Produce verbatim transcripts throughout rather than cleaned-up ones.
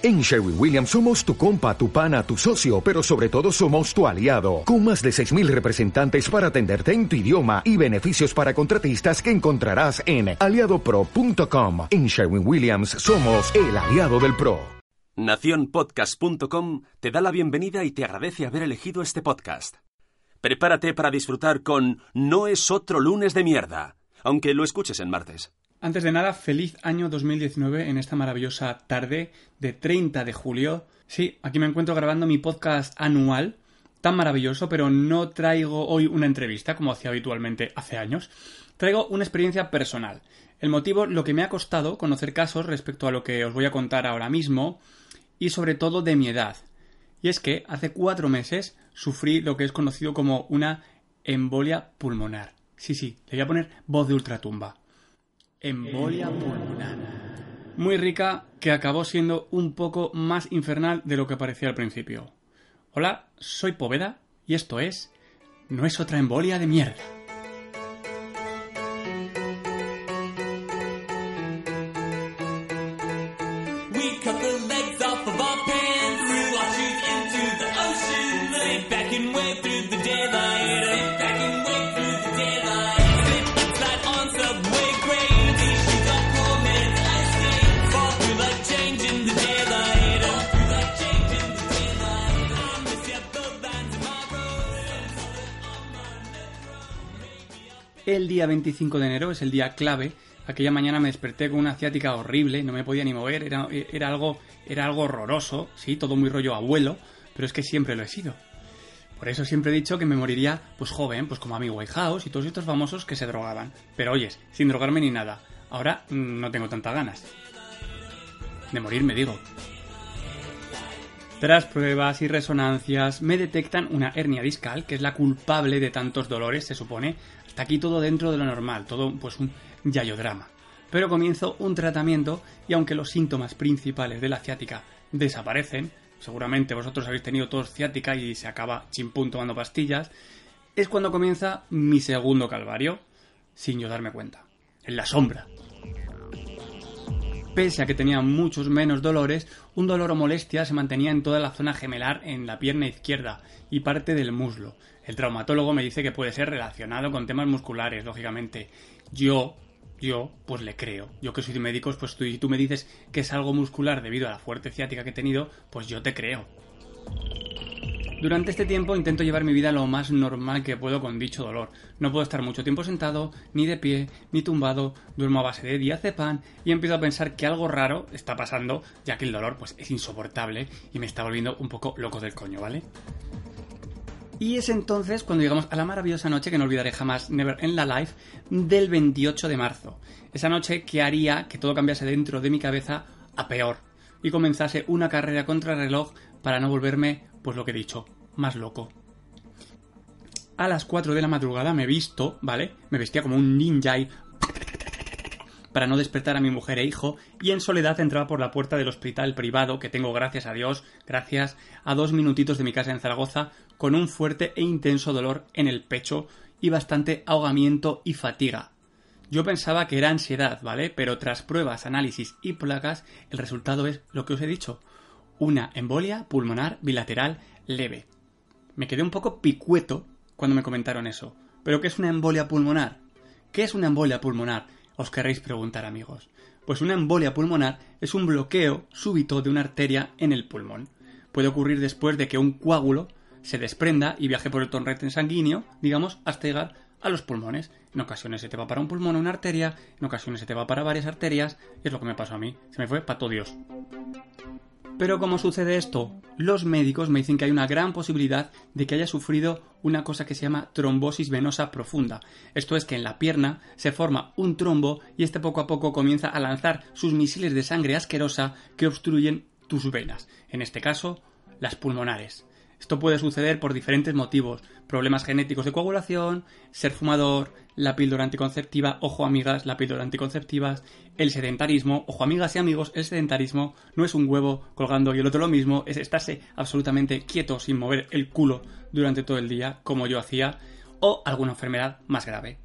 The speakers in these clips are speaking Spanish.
En Sherwin-Williams somos tu compa, tu pana, tu socio, pero sobre todo somos tu aliado. Con más de seis mil representantes para atenderte en tu idioma y beneficios para contratistas que encontrarás en aliado pro punto com. En Sherwin-Williams somos el aliado del pro. Nación podcast punto com te da la bienvenida y te agradece haber elegido este podcast. Prepárate para disfrutar con No es otro lunes de mierda, aunque lo escuches en martes. Antes de nada, feliz año dos mil diecinueve en esta maravillosa tarde de treinta de julio. Sí, aquí me encuentro grabando mi podcast anual, tan maravilloso, pero no traigo hoy una entrevista, como hacía habitualmente hace años. Traigo una experiencia personal. El motivo, lo que me ha costado conocer casos respecto a lo que os voy a contar ahora mismo y sobre todo de mi edad. Y es que hace cuatro meses sufrí lo que es conocido como una embolia pulmonar. Sí, sí, le voy a poner voz de ultratumba. Embolia pulmonar. Muy rica, que acabó siendo un poco más infernal de lo que parecía al principio. Hola, soy Poveda y esto es No es otra embolia de mierda. El día veinticinco de enero es el día clave. Aquella mañana me desperté con una ciática horrible, no me podía ni mover, era, era, algo, era algo horroroso, sí, todo muy rollo abuelo, pero es que siempre lo he sido. Por eso siempre he dicho que me moriría pues joven, pues como Amy Winehouse y todos estos famosos que se drogaban. Pero oyes, sin drogarme ni nada, ahora no tengo tantas ganas de morirme, digo. Tras pruebas y resonancias me detectan una hernia discal, que es la culpable de tantos dolores, se supone. Hasta aquí todo dentro de lo normal, todo pues un yayodrama. Pero comienzo un tratamiento y aunque los síntomas principales de la ciática desaparecen, seguramente vosotros habéis tenido todos ciática y se acaba chimpún tomando pastillas, es cuando comienza mi segundo calvario, sin yo darme cuenta, en la sombra. Pese a que tenía muchos menos dolores, un dolor o molestia se mantenía en toda la zona gemelar en la pierna izquierda y parte del muslo. El traumatólogo me dice que puede ser relacionado con temas musculares, lógicamente. Yo, yo, pues le creo. Yo que soy de médicos, pues tú, y tú me dices que es algo muscular debido a la fuerte ciática que he tenido, pues yo te creo. Durante este tiempo intento llevar mi vida lo más normal que puedo con dicho dolor. No puedo estar mucho tiempo sentado, ni de pie, ni tumbado, duermo a base de diazepam y empiezo a pensar que algo raro está pasando, ya que el dolor pues es insoportable y me está volviendo un poco loco del coño, ¿vale? Y es entonces cuando llegamos a la maravillosa noche, que no olvidaré jamás, never in la life, del veintiocho de marzo. Esa noche que haría que todo cambiase dentro de mi cabeza a peor y comenzase una carrera contra el reloj para no volverme, pues lo que he dicho, más loco. A las cuatro de la madrugada me he visto, ¿vale? Me vestía como un ninja y para no despertar a mi mujer e hijo, y en soledad entraba por la puerta del hospital privado que tengo, gracias a Dios, gracias, a dos minutitos de mi casa en Zaragoza, con un fuerte e intenso dolor en el pecho y bastante ahogamiento y fatiga. Yo pensaba que era ansiedad, ¿vale? Pero tras pruebas, análisis y placas, el resultado es lo que os he dicho. Una embolia pulmonar bilateral leve. Me quedé un poco picueto cuando me comentaron eso. ¿Pero qué es una embolia pulmonar? ¿Qué es una embolia pulmonar? Os querréis preguntar, amigos. Pues una embolia pulmonar es un bloqueo súbito de una arteria en el pulmón. Puede ocurrir después de que un coágulo se desprenda y viaje por el torrente sanguíneo, digamos, hasta llegar a los pulmones. En ocasiones se te va para un pulmón o una arteria, en ocasiones se te va para varias arterias, y es lo que me pasó a mí. Se me fue para todo Dios. Pero ¿cómo sucede esto? Los médicos me dicen que hay una gran posibilidad de que haya sufrido una cosa que se llama trombosis venosa profunda. Esto es que en la pierna se forma un trombo y este poco a poco comienza a lanzar sus misiles de sangre asquerosa que obstruyen tus venas. En este caso, las pulmonares. Esto puede suceder por diferentes motivos. Problemas genéticos de coagulación, ser fumador, la píldora anticonceptiva, ojo amigas, la píldora anticonceptiva, el sedentarismo, ojo amigas y amigos, el sedentarismo no es un huevo colgando y el otro lo mismo, es estarse absolutamente quieto sin mover el culo durante todo el día, como yo hacía, o alguna enfermedad más grave.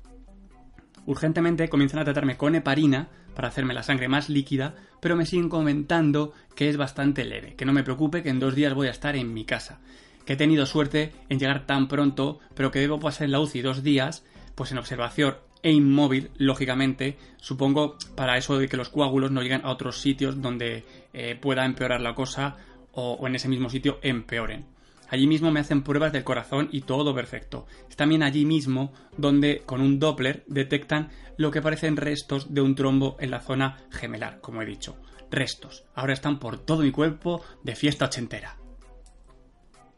Urgentemente comienzan a tratarme con heparina para hacerme la sangre más líquida, pero me siguen comentando que es bastante leve, que no me preocupe, que en dos días voy a estar en mi casa, que he tenido suerte en llegar tan pronto, pero que debo pasar en la U C I dos días, pues en observación e inmóvil, lógicamente, supongo para eso de que los coágulos no lleguen a otros sitios donde eh, pueda empeorar la cosa o, o en ese mismo sitio empeoren. Allí mismo me hacen pruebas del corazón y todo perfecto. Es también allí mismo donde con un Doppler detectan lo que parecen restos de un trombo en la zona gemelar, como he dicho. Restos. Ahora están por todo mi cuerpo de fiesta ochentera.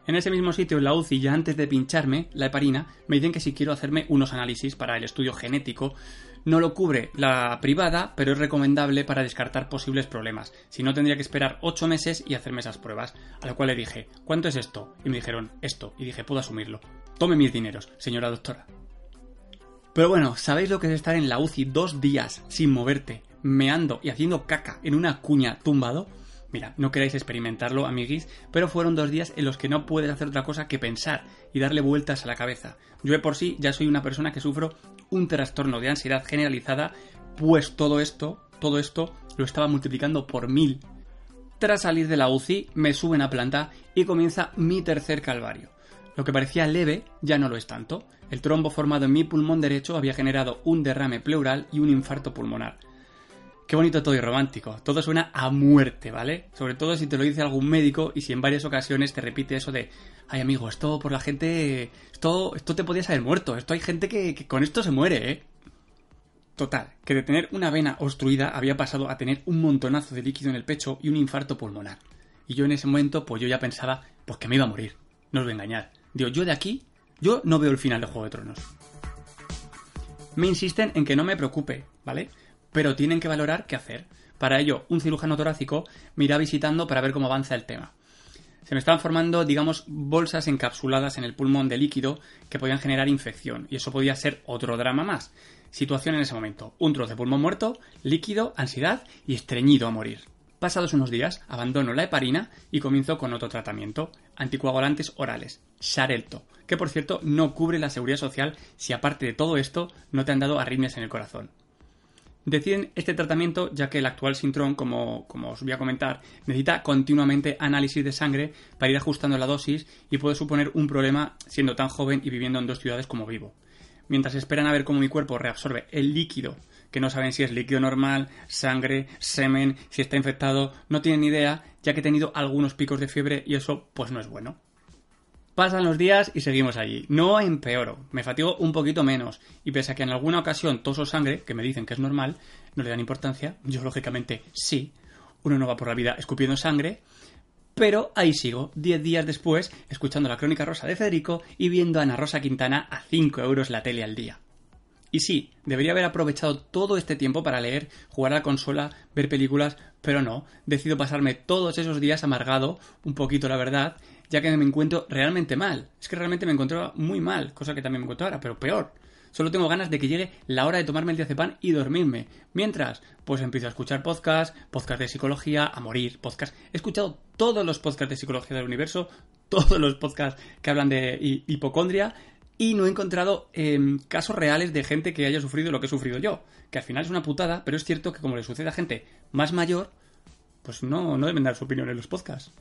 En ese mismo sitio, en la U C I, ya antes de pincharme la heparina, me dicen que si quiero hacerme unos análisis para el estudio genético. No lo cubre la privada, pero es recomendable para descartar posibles problemas. Si no, tendría que esperar ocho meses y hacerme esas pruebas. A lo cual le dije, ¿cuánto es esto? Y me dijeron, esto. Y dije, puedo asumirlo. Tome mis dineros, señora doctora. Pero bueno, ¿sabéis lo que es estar en la U C I dos días sin moverte, meando y haciendo caca en una cuña tumbado? Mira, no queráis experimentarlo, amiguis, pero fueron dos días en los que no puedes hacer otra cosa que pensar y darle vueltas a la cabeza. Yo de por sí ya soy una persona que sufro un trastorno de ansiedad generalizada, pues todo esto, todo esto lo estaba multiplicando por mil. Tras salir de la U C I, me suben a planta y comienza mi tercer calvario. Lo que parecía leve ya no lo es tanto. El trombo formado en mi pulmón derecho había generado un derrame pleural y un infarto pulmonar. Qué bonito todo y romántico, todo suena a muerte, ¿vale? Sobre todo si te lo dice algún médico y si en varias ocasiones te repite eso de ay amigo, esto por la gente, esto, esto te podías haber muerto, esto hay gente que, que con esto se muere, ¿eh? Total, que de tener una vena obstruida había pasado a tener un montonazo de líquido en el pecho y un infarto pulmonar. Y yo en ese momento, pues yo ya pensaba, pues que me iba a morir, no os voy a engañar. Digo, yo de aquí, yo no veo el final de Juego de Tronos. Me insisten en que no me preocupe, ¿vale? Pero tienen que valorar qué hacer. Para ello, un cirujano torácico me irá visitando para ver cómo avanza el tema. Se me estaban formando, digamos, bolsas encapsuladas en el pulmón de líquido que podían generar infección, y eso podía ser otro drama más. Situación en ese momento, un trozo de pulmón muerto, líquido, ansiedad y estreñido a morir. Pasados unos días, abandono la heparina y comienzo con otro tratamiento, anticoagulantes orales, Xarelto, que por cierto no cubre la seguridad social si aparte de todo esto no te han dado arritmias en el corazón. Deciden este tratamiento ya que el actual sintrón, como, como os voy a comentar, necesita continuamente análisis de sangre para ir ajustando la dosis y puede suponer un problema siendo tan joven y viviendo en dos ciudades como vivo. Mientras esperan a ver cómo mi cuerpo reabsorbe el líquido, que no saben si es líquido normal, sangre, semen, si está infectado, no tienen ni idea ya que he tenido algunos picos de fiebre y eso pues no es bueno. Pasan los días y seguimos allí. No empeoro, me fatigo un poquito menos y pese a que en alguna ocasión toso sangre, que me dicen que es normal, no le dan importancia, yo lógicamente sí, uno no va por la vida escupiendo sangre, pero ahí sigo, diez días después, escuchando la Crónica Rosa de Federico y viendo a Ana Rosa Quintana a cinco euros la tele al día. Y sí, debería haber aprovechado todo este tiempo para leer, jugar a la consola, ver películas, pero no, decido pasarme todos esos días amargado, un poquito la verdad, ya que me encuentro realmente mal. Es que realmente me encontraba muy mal, cosa que también me encuentro ahora, pero peor. Solo tengo ganas de que llegue la hora de tomarme el diazepam y dormirme. Mientras, pues empiezo a escuchar podcasts, podcasts de psicología, a morir, podcasts. He escuchado todos los podcasts de psicología del universo, todos los podcasts que hablan de hipocondria, y no he encontrado eh, casos reales de gente que haya sufrido lo que he sufrido yo. Que al final es una putada, pero es cierto que como le sucede a gente más mayor, pues no, no deben dar su opinión en los podcasts.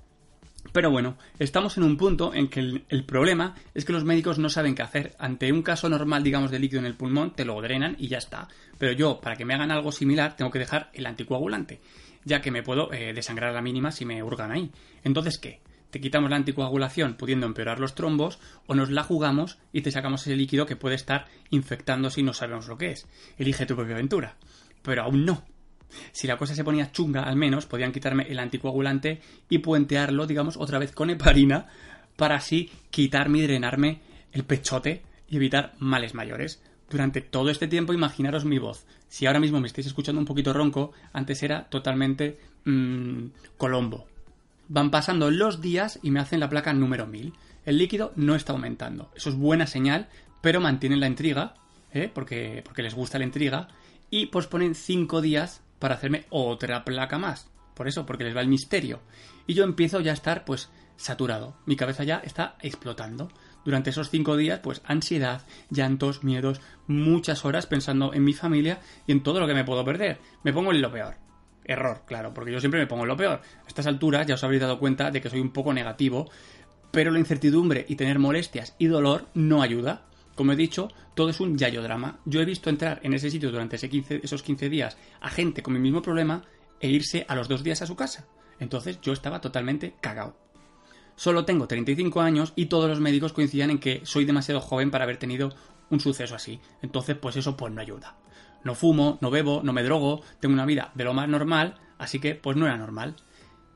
Pero bueno, estamos en un punto en que el, el problema es que los médicos no saben qué hacer. Ante un caso normal, digamos, de líquido en el pulmón, te lo drenan y ya está. Pero yo, para que me hagan algo similar, tengo que dejar el anticoagulante, ya que me puedo eh, desangrar a la mínima si me hurgan ahí. Entonces, ¿qué? ¿Te quitamos la anticoagulación pudiendo empeorar los trombos o nos la jugamos y te sacamos ese líquido que puede estar infectándose y no sabemos lo que es? Elige tu propia aventura. Pero aún no. Si la cosa se ponía chunga, al menos podían quitarme el anticoagulante y puentearlo, digamos, otra vez con heparina para así quitarme y drenarme el pechote y evitar males mayores. Durante todo este tiempo, imaginaros mi voz. Si ahora mismo me estáis escuchando un poquito ronco, antes era totalmente mmm, Colombo. Van pasando los días y me hacen la placa número mil. El líquido no está aumentando. Eso es buena señal, pero mantienen la intriga, ¿eh? porque, porque les gusta la intriga, y posponen cinco días para hacerme otra placa más. Por eso, porque les va el misterio. Y yo empiezo ya a estar, pues, saturado. Mi cabeza ya está explotando. durante esos cinco días, pues ansiedad, llantos, miedos, muchas horas pensando en mi familia y en todo lo que me puedo perder. Me pongo en lo peor. Error, claro, porque yo siempre me pongo en lo peor. A estas alturas ya os habréis dado cuenta de que soy un poco negativo, pero la incertidumbre y tener molestias y dolor no ayuda. Como he dicho, todo es un yayodrama. Yo he visto entrar en ese sitio durante ese quince, esos quince días a gente con el mismo problema e irse a los dos días a su casa. Entonces yo estaba totalmente cagao. Solo tengo treinta y cinco años y todos los médicos coincidían en que soy demasiado joven para haber tenido un suceso así. Entonces, pues eso pues no ayuda. No fumo, no bebo, no me drogo, tengo una vida de lo más normal, así que pues no era normal.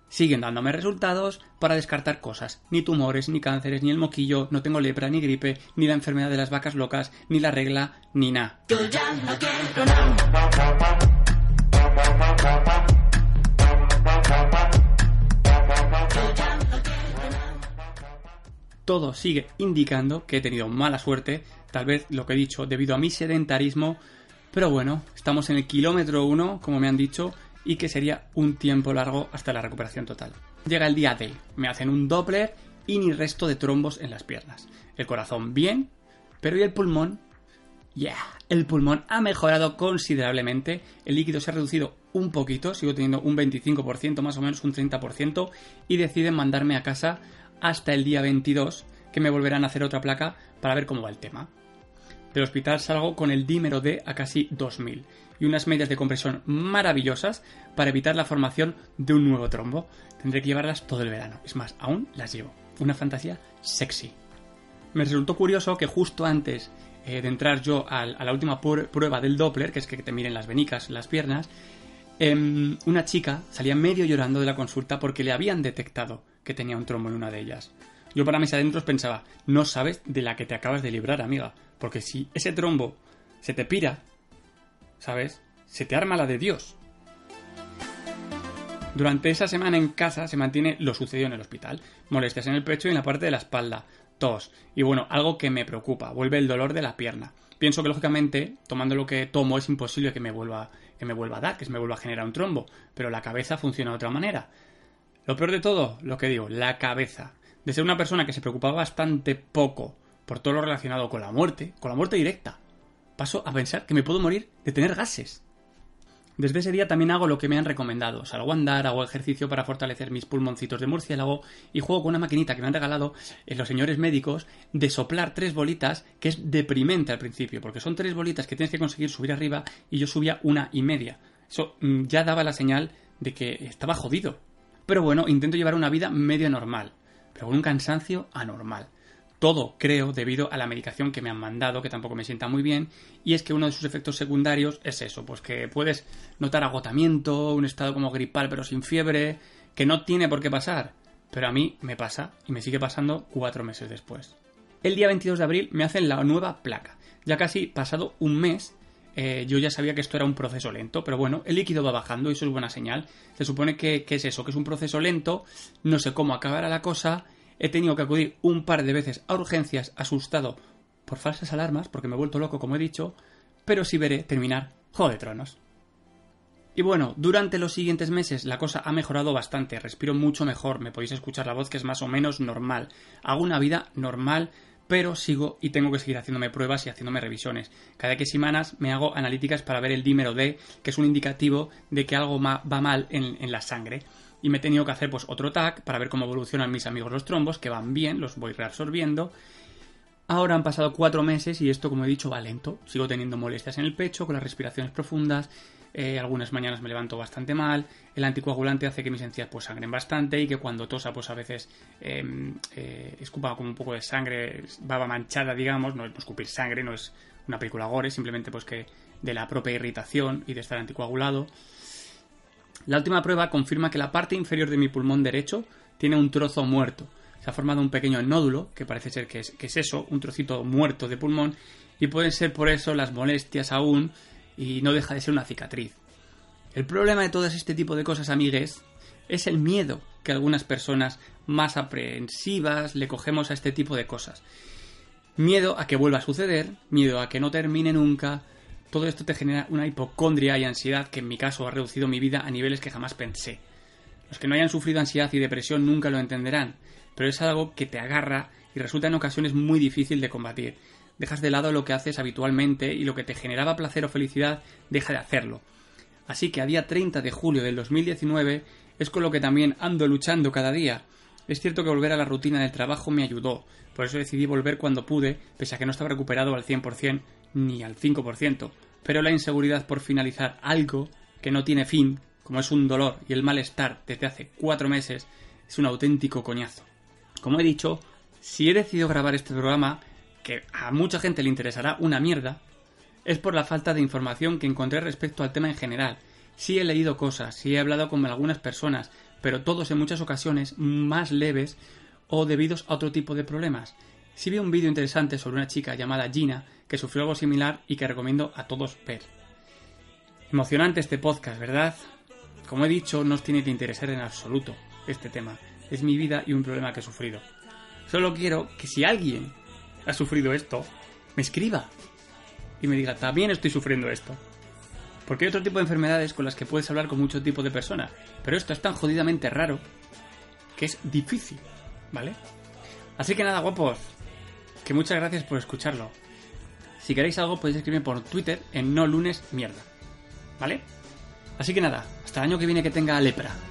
Siguen dándome resultados para descartar cosas. Ni tumores, ni cánceres, ni el moquillo, no tengo lepra, ni gripe, ni la enfermedad de las vacas locas, ni la regla, ni nada. Yo ya no quiero nada. Todo sigue indicando que he tenido mala suerte, tal vez lo que he dicho, debido a mi sedentarismo, pero bueno, estamos en el kilómetro uno, como me han dicho, y que sería un tiempo largo hasta la recuperación total. Llega el día D, me hacen un Doppler y ni resto de trombos en las piernas. El corazón bien, pero ¿y el pulmón? Yeah, el pulmón ha mejorado considerablemente, el líquido se ha reducido un poquito, sigo teniendo un veinticinco por ciento, más o menos un treinta por ciento, y deciden mandarme a casa hasta el día veintidós, que me volverán a hacer otra placa para ver cómo va el tema. Del hospital salgo con el dímero D a casi dos mil y unas medias de compresión maravillosas para evitar la formación de un nuevo trombo. Tendré que llevarlas todo el verano, es más, aún las llevo. Una fantasía sexy. Me resultó curioso que justo antes eh, de entrar yo a, a la última pr- prueba del Doppler, que es que te miren las venicas, las piernas, eh, una chica salía medio llorando de la consulta porque le habían detectado que tenía un trombo en una de ellas. Yo para mis adentros pensaba, no sabes de la que te acabas de librar, amiga, porque si ese trombo se te pira, ¿sabes? Se te arma la de Dios. Durante esa semana en casa se mantiene lo sucedido en el hospital, molestias en el pecho y en la parte de la espalda, tos, y bueno, algo que me preocupa, vuelve el dolor de la pierna. Pienso que lógicamente, tomando lo que tomo, es imposible que me vuelva, que me vuelva a dar, que se me vuelva a generar un trombo, pero la cabeza funciona de otra manera. Lo peor de todo, lo que digo, la cabeza. De ser una persona que se preocupaba bastante poco por todo lo relacionado con la muerte, con la muerte directa, paso a pensar que me puedo morir de tener gases. Desde ese día también hago lo que me han recomendado. Salgo a andar, hago ejercicio para fortalecer mis pulmoncitos de murciélago y juego con una maquinita que me han regalado los señores médicos de soplar tres bolitas, que es deprimente al principio, porque son tres bolitas que tienes que conseguir subir arriba y yo subía una y media. Eso ya daba la señal de que estaba jodido. Pero bueno, intento llevar una vida medio normal, pero con un cansancio anormal. Todo, creo, debido a la medicación que me han mandado, que tampoco me sienta muy bien, y es que uno de sus efectos secundarios es eso, pues que puedes notar agotamiento, un estado como gripal pero sin fiebre, que no tiene por qué pasar, pero a mí me pasa, y me sigue pasando cuatro meses después. El día veintidós de abril me hacen la nueva placa. Ya casi pasado un mes, Eh, yo ya sabía que esto era un proceso lento, pero bueno, el líquido va bajando y eso es buena señal. Se supone que, que es eso, que es un proceso lento, no sé cómo acabará la cosa. He tenido que acudir un par de veces a urgencias, asustado por falsas alarmas, porque me he vuelto loco, como he dicho, pero sí veré terminar Juego de Tronos. Y bueno, durante los siguientes meses la cosa ha mejorado bastante, respiro mucho mejor, me podéis escuchar la voz que es más o menos normal, hago una vida normal, pero sigo y tengo que seguir haciéndome pruebas y haciéndome revisiones. Cada X semanas me hago analíticas para ver el dímero D, que es un indicativo de que algo va mal en, en la sangre. Y me he tenido que hacer pues otro T A C para ver cómo evolucionan mis amigos los trombos, que van bien, los voy reabsorbiendo. Ahora han pasado cuatro meses y esto, como he dicho, va lento. Sigo teniendo molestias en el pecho, con las respiraciones profundas. Eh, algunas mañanas me levanto bastante mal, el anticoagulante hace que mis encías pues sangren bastante y que cuando tosa pues a veces eh, eh, escupa como un poco de sangre, baba manchada, digamos. No es escupir sangre, no es una película gore, simplemente pues que de la propia irritación y de estar anticoagulado. La última prueba confirma que la parte inferior de mi pulmón derecho tiene un trozo muerto, se ha formado un pequeño nódulo, que parece ser que es, que es eso, un trocito muerto de pulmón, y pueden ser por eso las molestias aún. Y no deja de ser una cicatriz. El problema de todo este tipo de cosas, amigues, es el miedo que algunas personas más aprehensivas le cogemos a este tipo de cosas. Miedo a que vuelva a suceder, miedo a que no termine nunca. Todo esto te genera una hipocondria y ansiedad que en mi caso ha reducido mi vida a niveles que jamás pensé. Los que no hayan sufrido ansiedad y depresión nunca lo entenderán, pero es algo que te agarra y resulta en ocasiones muy difícil de combatir. Dejas de lado lo que haces habitualmente y lo que te generaba placer o felicidad deja de hacerlo. Así que a día treinta de julio del dos mil diecinueve es con lo que también ando luchando cada día. Es cierto que volver a la rutina del trabajo me ayudó, por eso decidí volver cuando pude, pese a que no estaba recuperado al cien por ciento ni al cinco por ciento. Pero la inseguridad por finalizar algo que no tiene fin, como es un dolor y el malestar desde hace cuatro meses, es un auténtico coñazo. Como he dicho, si he decidido grabar este programa, que a mucha gente le interesará una mierda, es por la falta de información que encontré respecto al tema en general. Sí he leído cosas, sí he hablado con algunas personas, pero todos en muchas ocasiones más leves o debidos a otro tipo de problemas. Sí vi un vídeo interesante sobre una chica llamada Gina que sufrió algo similar y que recomiendo a todos ver. Emocionante este podcast, ¿verdad? Como he dicho, no os tiene que interesar en absoluto este tema. Es mi vida y un problema que he sufrido. Solo quiero que si alguien ha sufrido esto, me escriba y me diga, también estoy sufriendo esto. Porque hay otro tipo de enfermedades con las que puedes hablar con muchos tipos de personas, pero esto es tan jodidamente raro que es difícil, ¿vale? Así que nada, guapos, que muchas gracias por escucharlo. Si queréis algo podéis escribirme por Twitter en no lunes mierda, ¿vale? Así que nada, hasta el año que viene que tenga lepra.